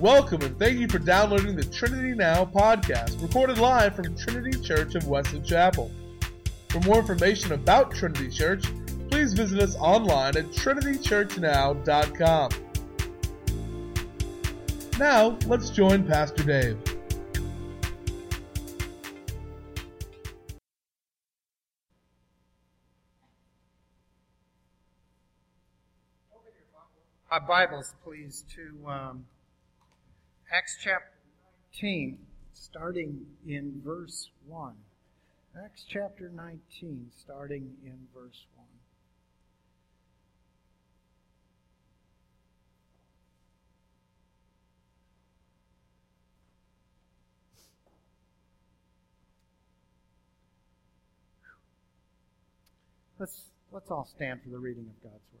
Welcome and thank you for downloading the Trinity Now podcast, recorded live from Trinity Church of Weston Chapel. For more information about Trinity Church, please visit us online at trinitychurchnow.com. Now, let's join Pastor Dave. Our Bibles, please, to Acts chapter 19, starting in verse 1. Acts chapter 19, starting in verse 1. Let's all stand for the reading of God's Word.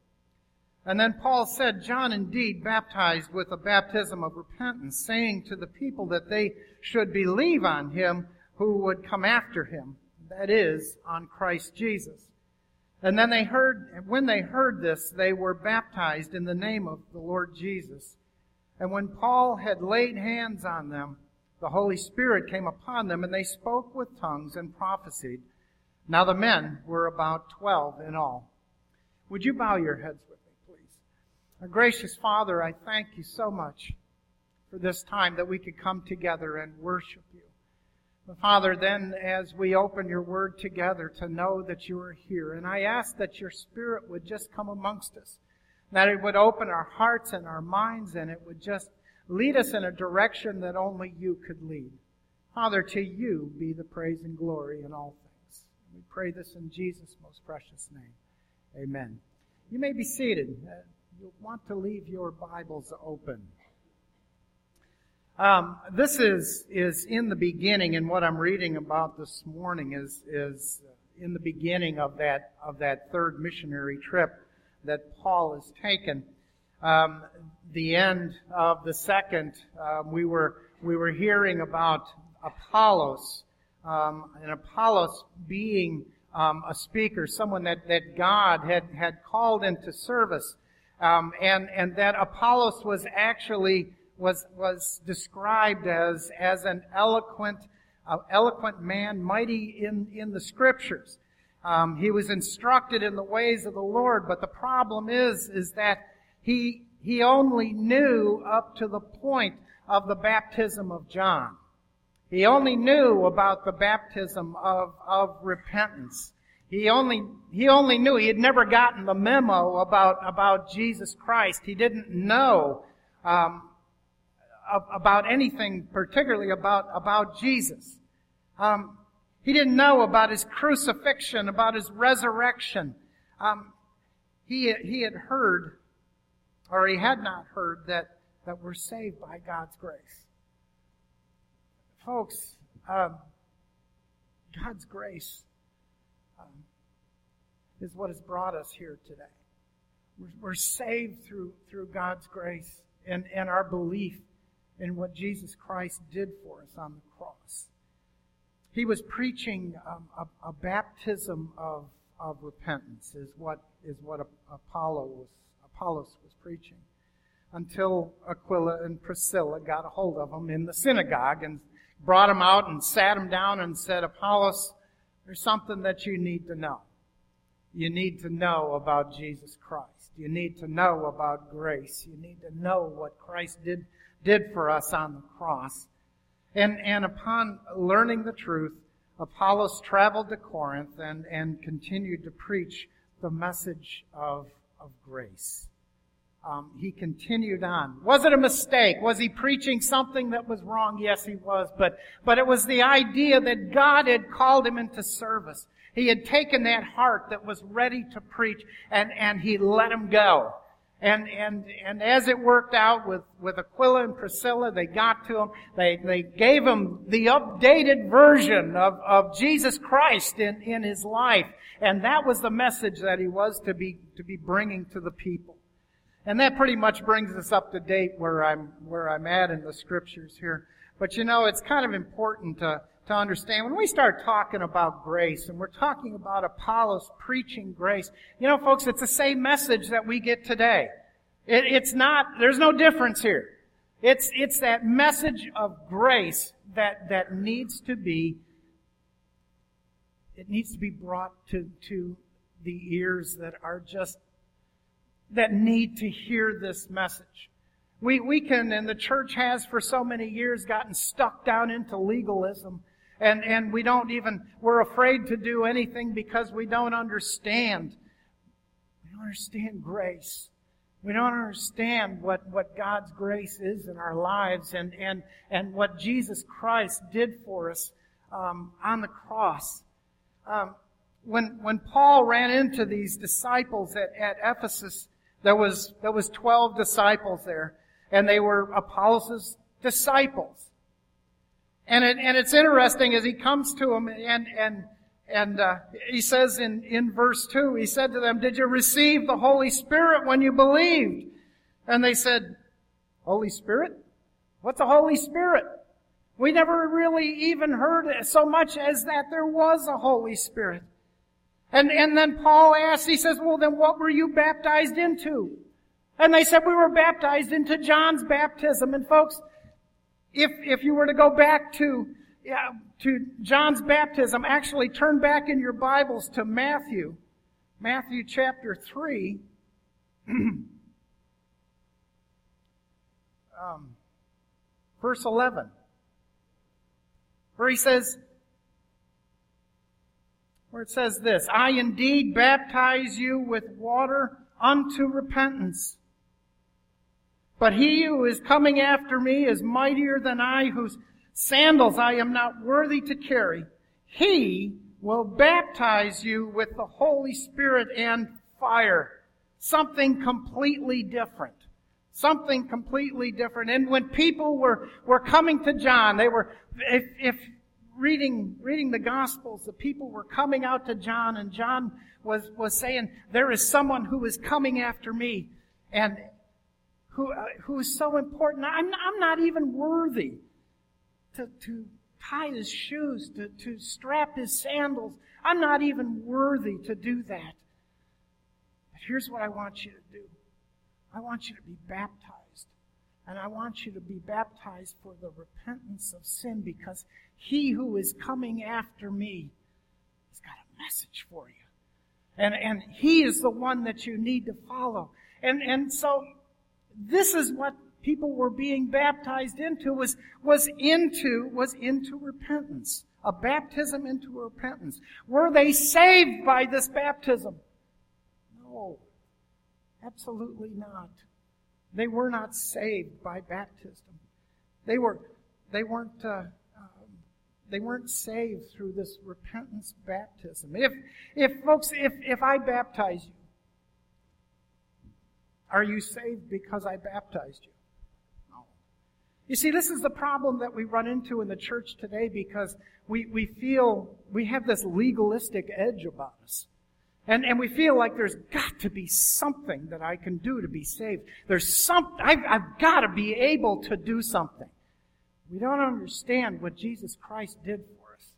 And then Paul said, "John indeed baptized with a baptism of repentance, saying to the people that they should believe on him who would come after him, that is, on Christ Jesus." And then when they heard this, they were baptized in the name of the Lord Jesus. And when Paul had laid hands on them, the Holy Spirit came upon them, and they spoke with tongues and prophesied. Now the men were about 12 in all. Would you bow your heads with me? Our gracious Father, I thank you so much for this time that we could come together and worship you. But Father, then as we open your word together, to know that you are here, and I ask that your Spirit would just come amongst us, that it would open our hearts and our minds, and it would just lead us in a direction that only you could lead. Father, to you be the praise and glory in all things. We pray this in Jesus' most precious name. Amen. You may be seated. You'll want to leave your Bibles open. This is in the beginning, and what I'm reading about this morning is in the beginning of that third missionary trip that Paul has taken. The end of the second, we were hearing about Apollos, and Apollos being a speaker, someone that God had called into service. And that Apollos was described as an eloquent man, mighty in the Scriptures. He was instructed in the ways of the Lord, but the problem is that he only knew up to the point of the baptism of John. He only knew about the baptism of repentance. He only knew. He had never gotten the memo about Jesus Christ. He didn't know about anything, particularly about Jesus. He didn't know about his crucifixion, about his resurrection. He had not heard that we're saved by God's grace. Folks, God's grace is what has brought us here today. We're saved through God's grace and our belief in what Jesus Christ did for us on the cross. He was preaching a baptism of repentance, is what Apollos was preaching, until Aquila and Priscilla got a hold of him in the synagogue and brought him out and sat him down and said, "Apollos, there's something that you need to know. You need to know about Jesus Christ. You need to know about grace. You need to know what Christ did for us on the cross." And upon learning the truth, Apollos traveled to Corinth and continued to preach the message of grace, he continued on. Was it a mistake? Was he preaching something that was wrong? Yes, he was. But it was the idea that God had called him into service. He had taken that heart that was ready to preach, and he let him go. And as it worked out with Aquila and Priscilla, they got to him. They gave him the updated version of Jesus Christ in his life. And that was the message that he was to be bringing to the people. And that pretty much brings us up to date where I'm at in the scriptures here. But you know, it's kind of important to understand when we start talking about grace, and we're talking about Apollos preaching grace. You know, folks, it's the same message that we get today. It's not. There's no difference here. It's that message of grace that needs to be. It needs to be brought to the ears that need to hear this message. We can, and the church has for so many years, gotten stuck down into legalism, and we don't even, we're afraid to do anything because we don't understand. We don't understand grace. We don't understand what God's grace is in our lives and what Jesus Christ did for us on the cross. When Paul ran into these disciples at Ephesus, there was 12 disciples there, and they were Apollos' disciples. And it's interesting as he comes to them, and he says in verse 2, he said to them, "Did you receive the Holy Spirit when you believed?" And they said, "Holy Spirit? What's a Holy Spirit? We never really even heard so much as that there was a Holy Spirit." And then Paul asks, he says, "Well, then what were you baptized into?" And they said, "We were baptized into John's baptism." And folks, if you were to go back to John's baptism, actually turn back in your Bibles to Matthew chapter 3. Verse 11, where he says, where it says this, "I indeed baptize you with water unto repentance. But he who is coming after me is mightier than I, whose sandals I am not worthy to carry. He will baptize you with the Holy Spirit and fire." Something completely different. Something completely different. And when people were coming to John, they were, if reading the Gospels, the people were coming out to John, and John was saying, "There is someone who is coming after me, and who is so important. I'm not even worthy to tie his shoes, to strap his sandals. I'm not even worthy to do that. But here's what I want you to do. I want you to be baptized. And I want you to be baptized for the repentance of sin, because he who is coming after me has got a message for you. And he is the one that you need to follow." And so this is what people were being baptized into, was into repentance. A baptism into repentance. Were they saved by this baptism? No. Absolutely not. They were not saved by baptism. They weren't saved through this repentance baptism. If folks, if I baptize you, are you saved because I baptized you? No. You see, this is the problem that we run into in the church today, because we feel we have this legalistic edge about us. And we feel like there's got to be something that I can do to be saved. There's something, I've got to be able to do something. We don't understand what Jesus Christ did for us.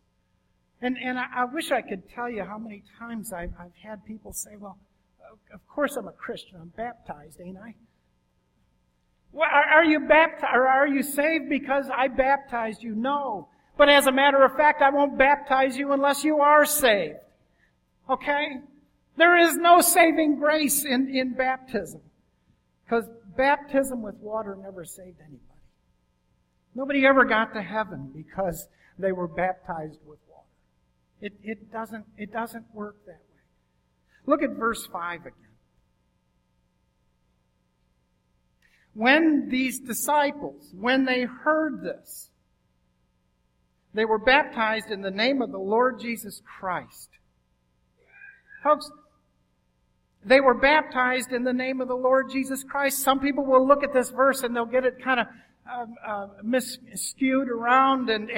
And I wish I could tell you how many times I've had people say, "Well, of course I'm a Christian. I'm baptized, ain't I?" Well, are you baptized, or are you saved because I baptized you? No. But as a matter of fact, I won't baptize you unless you are saved. Okay? There is no saving grace in baptism, because baptism with water never saved anybody. Nobody ever got to heaven because they were baptized with water. It doesn't work that way. Look at verse 5 again. When these disciples, when they heard this, they were baptized in the name of the Lord Jesus Christ. Folks, they were baptized in the name of the Lord Jesus Christ. Some people will look at this verse and they'll get it kind of skewed around, and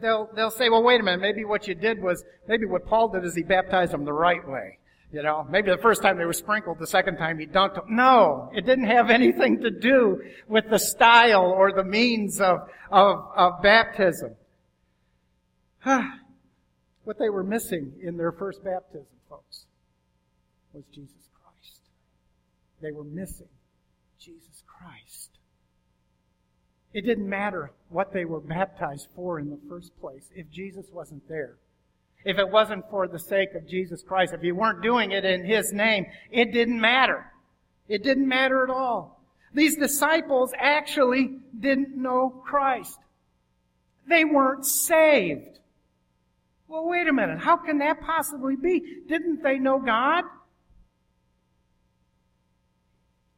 they'll say, well, wait a minute, maybe what you did was, maybe what Paul did is he baptized them the right way. You know, maybe the first time they were sprinkled, the second time he dunked them. No, it didn't have anything to do with the style or the means of baptism. What they were missing in their first baptism, folks, was Jesus Christ. They were missing Jesus Christ. It didn't matter what they were baptized for in the first place if Jesus wasn't there. If it wasn't for the sake of Jesus Christ, if you weren't doing it in His name, it didn't matter. It didn't matter at all. These disciples actually didn't know Christ. They weren't saved. Well, wait a minute. How can that possibly be? Didn't they know God?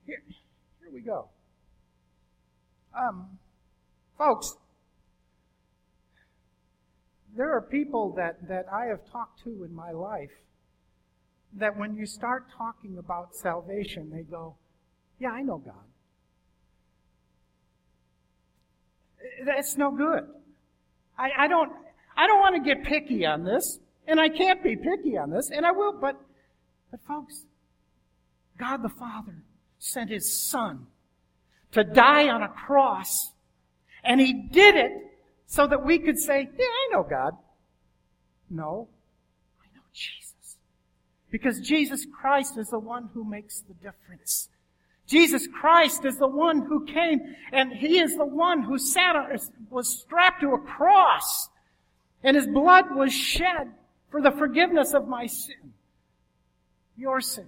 Here we go. Folks, there are people that I have talked to in my life that when you start talking about salvation, they go, yeah, I know God. That's no good. I don't want to get picky on this, and I can't be picky on this, and I will, but folks, God the Father sent His Son to die on a cross, and He did it so that we could say, yeah, I know God. No, I know Jesus. Because Jesus Christ is the one who makes the difference. Jesus Christ is the one who came, and He is the one who was strapped to a cross, and His blood was shed for the forgiveness of my sin. Your sin.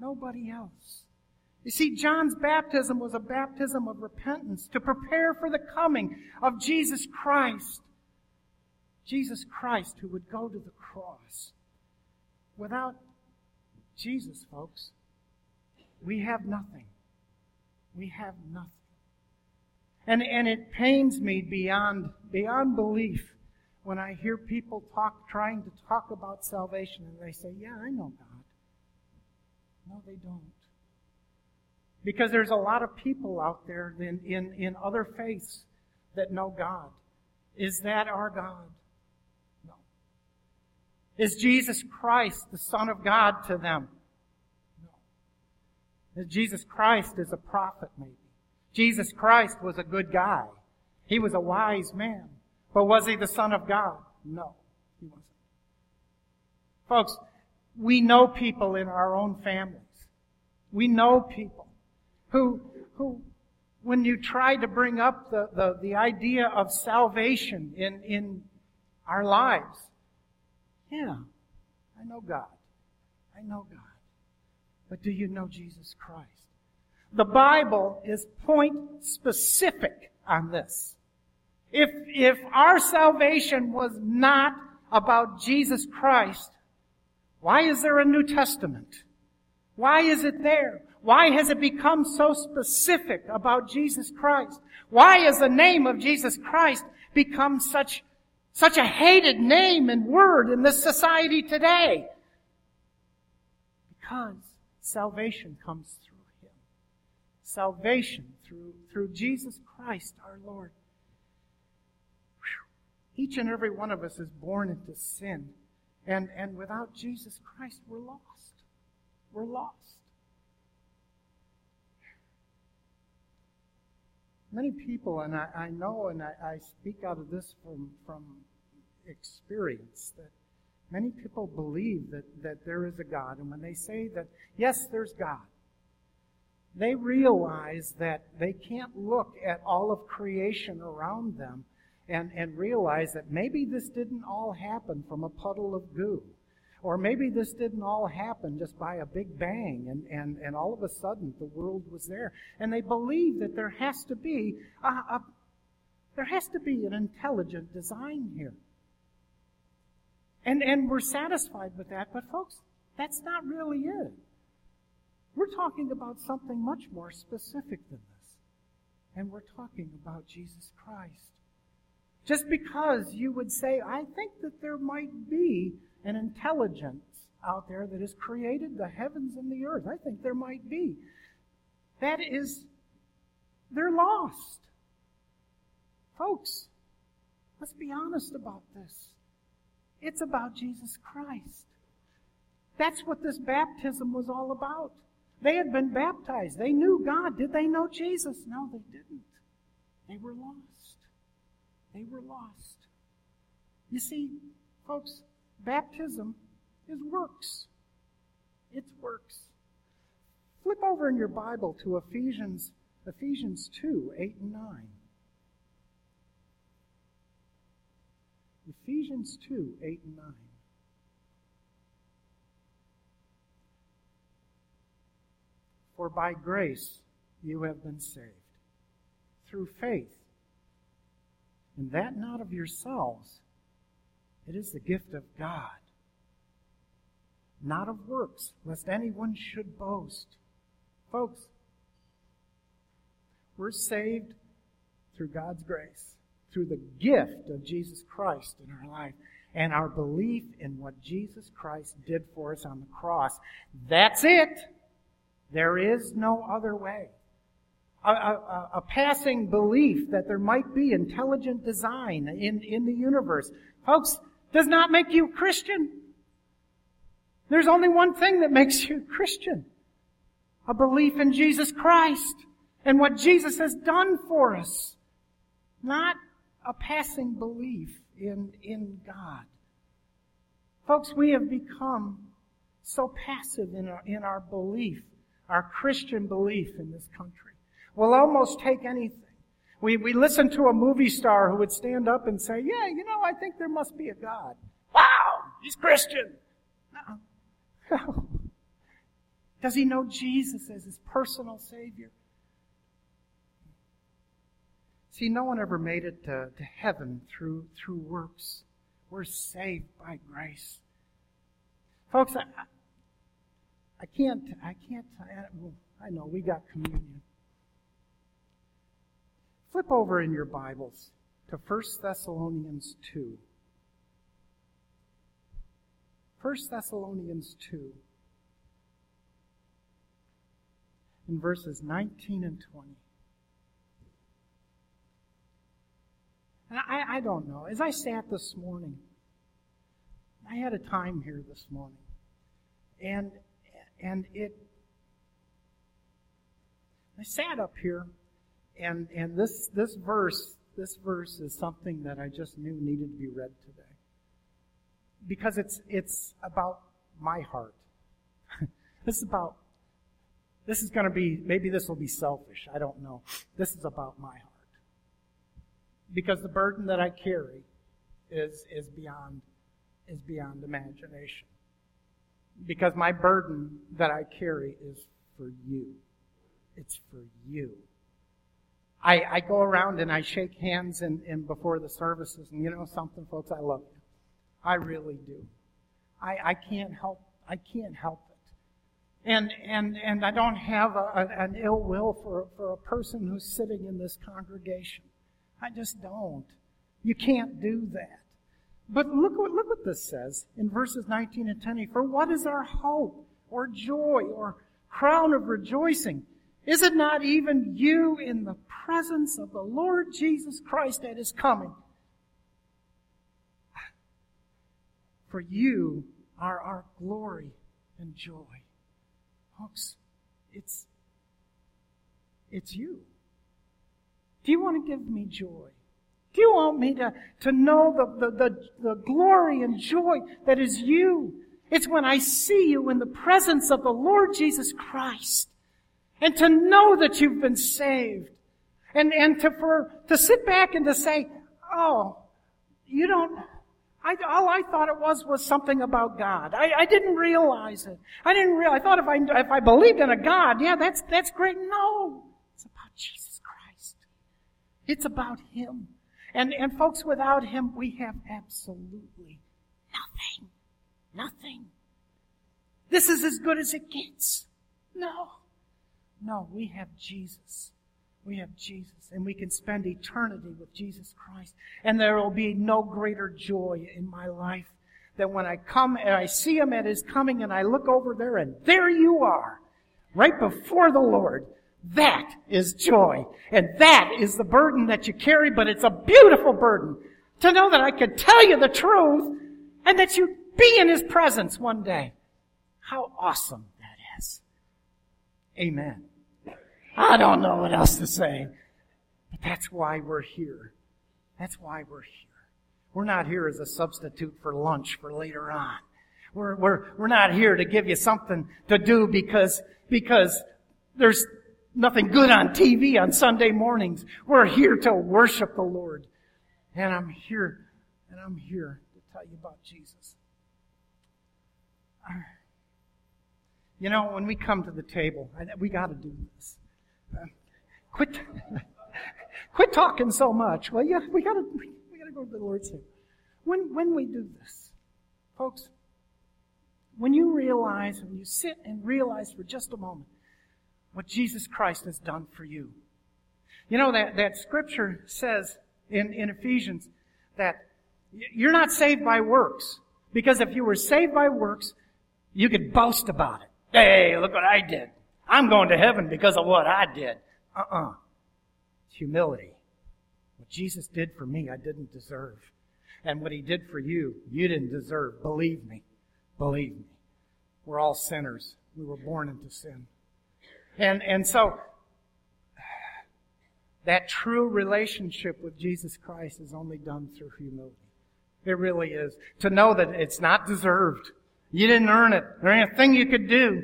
Nobody else. You see, John's baptism was a baptism of repentance to prepare for the coming of Jesus Christ. Jesus Christ who would go to the cross. Without Jesus, folks, we have nothing. We have nothing. And it pains me beyond belief when I hear people trying to talk about salvation, and they say, yeah, I know God. No, they don't. Because there's a lot of people out there in other faiths that know God. Is that our God? No. Is Jesus Christ the Son of God to them? No. Jesus Christ is a prophet, maybe. Jesus Christ was a good guy. He was a wise man. But was He the Son of God? No, He wasn't. Folks, we know people in our own families. We know people who when you try to bring up the idea of salvation in our lives, yeah, I know God. I know God. But do you know Jesus Christ? The Bible is point specific on this. If our salvation was not about Jesus Christ, why is there a New Testament? Why is it there? Why has it become so specific about Jesus Christ? Why has the name of Jesus Christ become such a hated name and word in this society today? Because salvation comes through Him. Salvation through Jesus Christ our Lord. Whew. Each and every one of us is born into sin. And without Jesus Christ, we're lost. We're lost. Many people, and I know, and I speak out of this from experience, that many people believe that there is a God. And when they say that, yes, there's God, they realize that they can't look at all of creation around them and realize that maybe this didn't all happen from a puddle of goo. Or maybe this didn't all happen just by a big bang and all of a sudden the world was there. And they believe that there has to be an intelligent design here. And we're satisfied with that, but folks, that's not really it. We're talking about something much more specific than this. And we're talking about Jesus Christ. Just because you would say, I think that there might be an intelligence out there that has created the heavens and the earth. I think there might be. That is, they're lost. Folks, let's be honest about this. It's about Jesus Christ. That's what this baptism was all about. They had been baptized. They knew God. Did they know Jesus? No, they didn't. They were lost. They were lost. You see, folks, baptism is works. It's works. Flip over in your Bible to Ephesians 2, 8 and 9. Ephesians 2, 8 and 9. For by grace you have been saved, through faith, and that not of yourselves, it is the gift of God, not of works, lest anyone should boast. Folks, we're saved through God's grace, through the gift of Jesus Christ in our life, and our belief in what Jesus Christ did for us on the cross. That's it. There is no other way. A passing belief that there might be intelligent design in the universe, folks, does not make you a Christian. There's only one thing that makes you a Christian: a belief in Jesus Christ and what Jesus has done for us. Not a passing belief in God. Folks, we have become so passive in our belief, our Christian belief in this country. We'll almost take anything. We listen to a movie star who would stand up and say, yeah, you know, I think there must be a God. Wow, he's Christian. No. Does he know Jesus as his personal Savior? See, no one ever made it to heaven through works. We're saved by grace. Folks, I can't, well, I know, we got communion. Flip over in your Bibles to 1 Thessalonians 2. 1 Thessalonians 2, in verses 19 and 20. And I don't know. As I sat this morning, I had a time here this morning, and I sat up here, and this verse is something that I just knew needed to be read today, because it's about my heart. This is going to be, maybe this will be selfish. I don't know. This is about my heart. Because the burden that I carry is beyond imagination. Because my burden that I carry is for you. It's for you. I go around and I shake hands and before the services, and you know something, folks, I love you. I really do. I can't help it. And I don't have an ill will for a person who's sitting in this congregation. I just don't. You can't do that. But look what this says in verses 19 and 20. For what is our hope or joy or crown of rejoicing? Is it not even you in the presence of the Lord Jesus Christ at his coming? For you are our glory and joy. Folks, it's you. Do you want to give me joy? Do you want me to know the glory and joy that is you? It's when I see you in the presence of the Lord Jesus Christ, and to know that you've been saved, and to sit back and to say, oh, you don't. All I thought it was something about God. I didn't realize it. I thought if I believed in a God, yeah, that's great. No, it's about Jesus. It's about him. And folks, without him, we have absolutely nothing. Nothing. This is as good as it gets. No, we have Jesus. We have Jesus, and we can spend eternity with Jesus Christ. And there will be no greater joy in my life than when I come and I see Him at His coming, and I look over there, and there you are, right before the Lord. That is joy. And that is the burden that you carry, but it's a beautiful burden to know that I could tell you the truth and that you'd be in His presence one day. How awesome that is. Amen. I don't know what else to say, but that's why we're here. That's why we're here. We're not here as a substitute for lunch for later on. We're not here to give you something to do because there's nothing good on TV on Sunday mornings. We're here to worship the Lord. And I'm here to tell you about Jesus. You know, when we come to the table, we got to do this. Quit talking so much. Well, yeah, we got to go to the Lord's table. When we do this, folks, when you sit and realize for just a moment what Jesus Christ has done for you. You know, that scripture says in Ephesians that you're not saved by works. Because if you were saved by works, you could boast about it. Hey, look what I did. I'm going to heaven because of what I did. It's humility. What Jesus did for me, I didn't deserve. And what He did for you, you didn't deserve. Believe me. We're all sinners. We were born into sin. And so, that true relationship with Jesus Christ is only done through humility. It really is. To know that it's not deserved. You didn't earn it. There ain't a thing you could do. But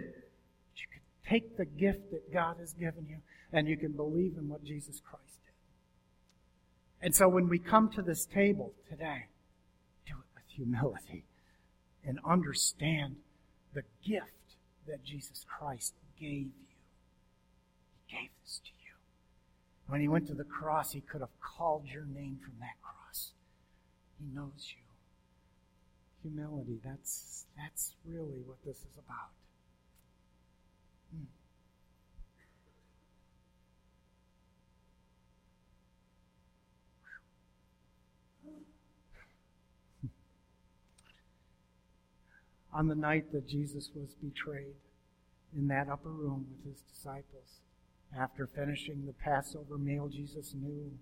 you could take the gift that God has given you, and you can believe in what Jesus Christ did. And so when we come to this table today, do it with humility and understand the gift that Jesus Christ gave you. He gave this to you. When He went to the cross, He could have called your name from that cross. He knows you. Humility, that's really what this is about. On the night that Jesus was betrayed, in that upper room with His disciples, after finishing the Passover meal, Jesus knew.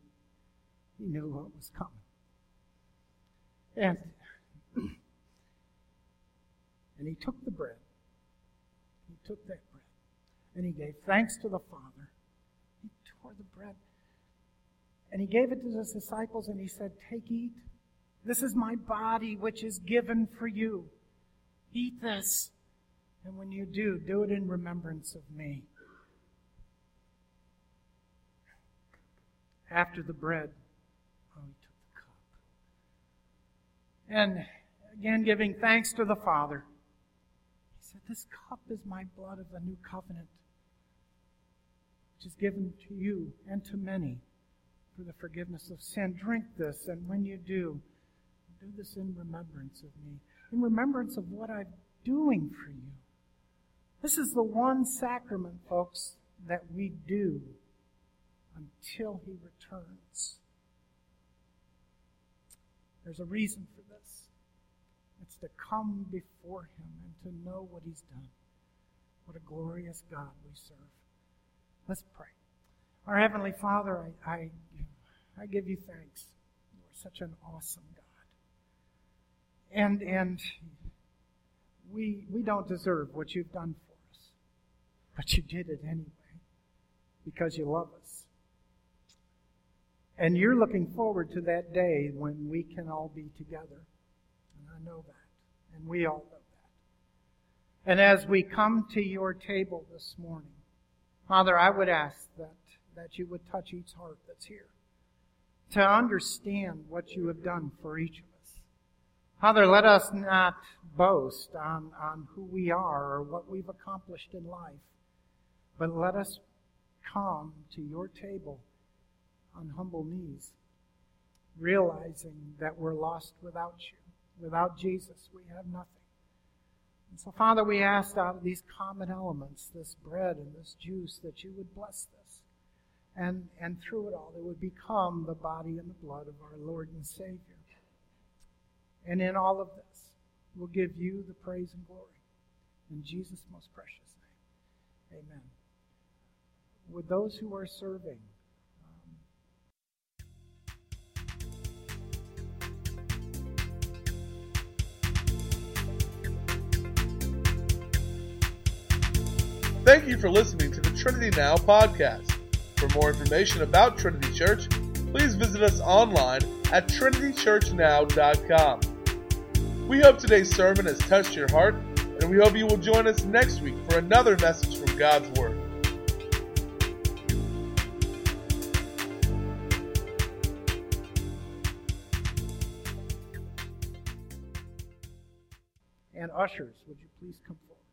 He knew what was coming. And He took the bread. He took that bread. And He gave thanks to the Father. He tore the bread. And He gave it to His disciples, and He said, "Take, eat. This is my body, which is given for you. Eat this. And when you do, do it in remembrance of me." After the bread, He took the cup. And again, giving thanks to the Father, He said, "This cup is my blood of the new covenant, which is given to you and to many for the forgiveness of sin. Drink this, and when you do, do this in remembrance of me." In remembrance of what I'm doing for you. This is the one sacrament, folks, that we do until He returns. There's a reason for this. It's to come before Him and to know what He's done. What a glorious God we serve. Let's pray. Our Heavenly Father, I give you thanks. You are such an awesome God. And we don't deserve what you've done for us. But you did it anyway. Because you love us. And you're looking forward to that day when we can all be together. And I know that. And we all know that. And as we come to your table this morning, Father, I would ask that you would touch each heart that's here. To understand what you have done for each of us. Father, let us not boast on who we are or what we've accomplished in life, but let us come to your table on humble knees, realizing that we're lost without you. Without Jesus, we have nothing. And so, Father, we ask out of these common elements, this bread and this juice, that you would bless this. And through it all, it would become the body and the blood of our Lord and Savior. And in all of this, we'll give you the praise and glory. In Jesus' most precious name, amen. With those who are serving, Thank you for listening to the Trinity Now podcast. For more information about Trinity Church, please visit us online at trinitychurchnow.com. We hope today's sermon has touched your heart, and we hope you will join us next week for another message from God's Word. And ushers, would you please come forward?